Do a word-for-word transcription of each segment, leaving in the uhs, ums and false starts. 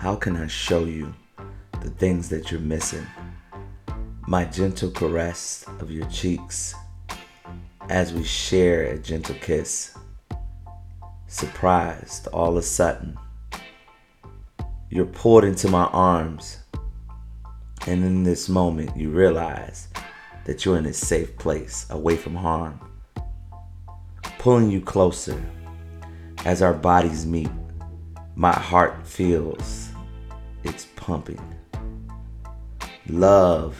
how can I show you the things that you're missing? My gentle caress of your cheeks as we share a gentle kiss. Surprised all of a sudden, you're pulled into my arms, and in this moment you realize that you're in a safe place, away from harm. Pulling you closer as our bodies meet, my heart feels it's pumping. Love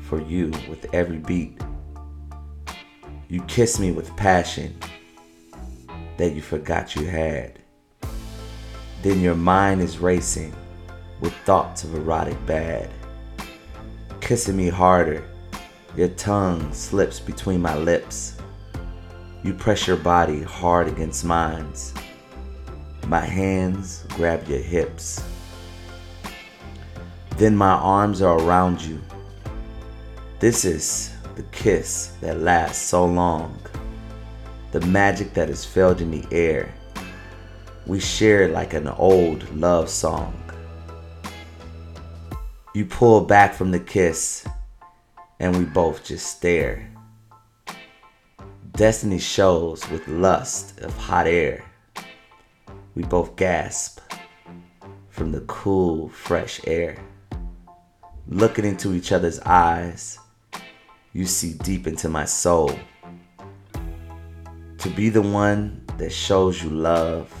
for you with every beat. You kiss me with passion that you forgot you had. Then your mind is racing with thoughts of erotic bad. Kissing me harder, your tongue slips between my lips. You press your body hard against mine. My hands grab your hips. Then my arms are around you. This is the kiss that lasts so long. The magic that is felt in the air. We share it like an old love song. You pull back from the kiss, and we both just stare. Destiny shows with lust of hot air. We both gasp from the cool, fresh air. Looking into each other's eyes, you see deep into my soul. To be the one that shows you love,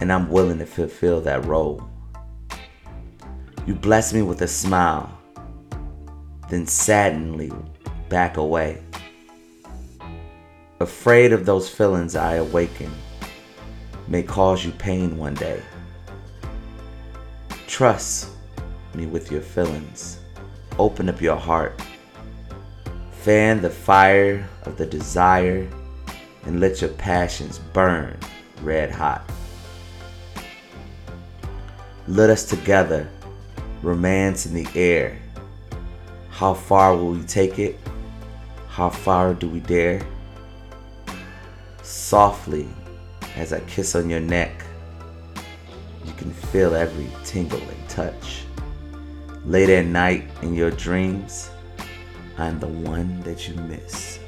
and I'm willing to fulfill that role. You bless me with a smile, then saddeningly back away. Afraid of those feelings I awaken may cause you pain one day. Trust me with your feelings. Open up your heart. Fan the fire of the desire and let your passions burn red hot. Let us together, romance in the air. How far will we take it? How far do we dare? Softly, as I kiss on your neck, you can feel every tingle and touch. Late at night in your dreams, I'm the one that you miss.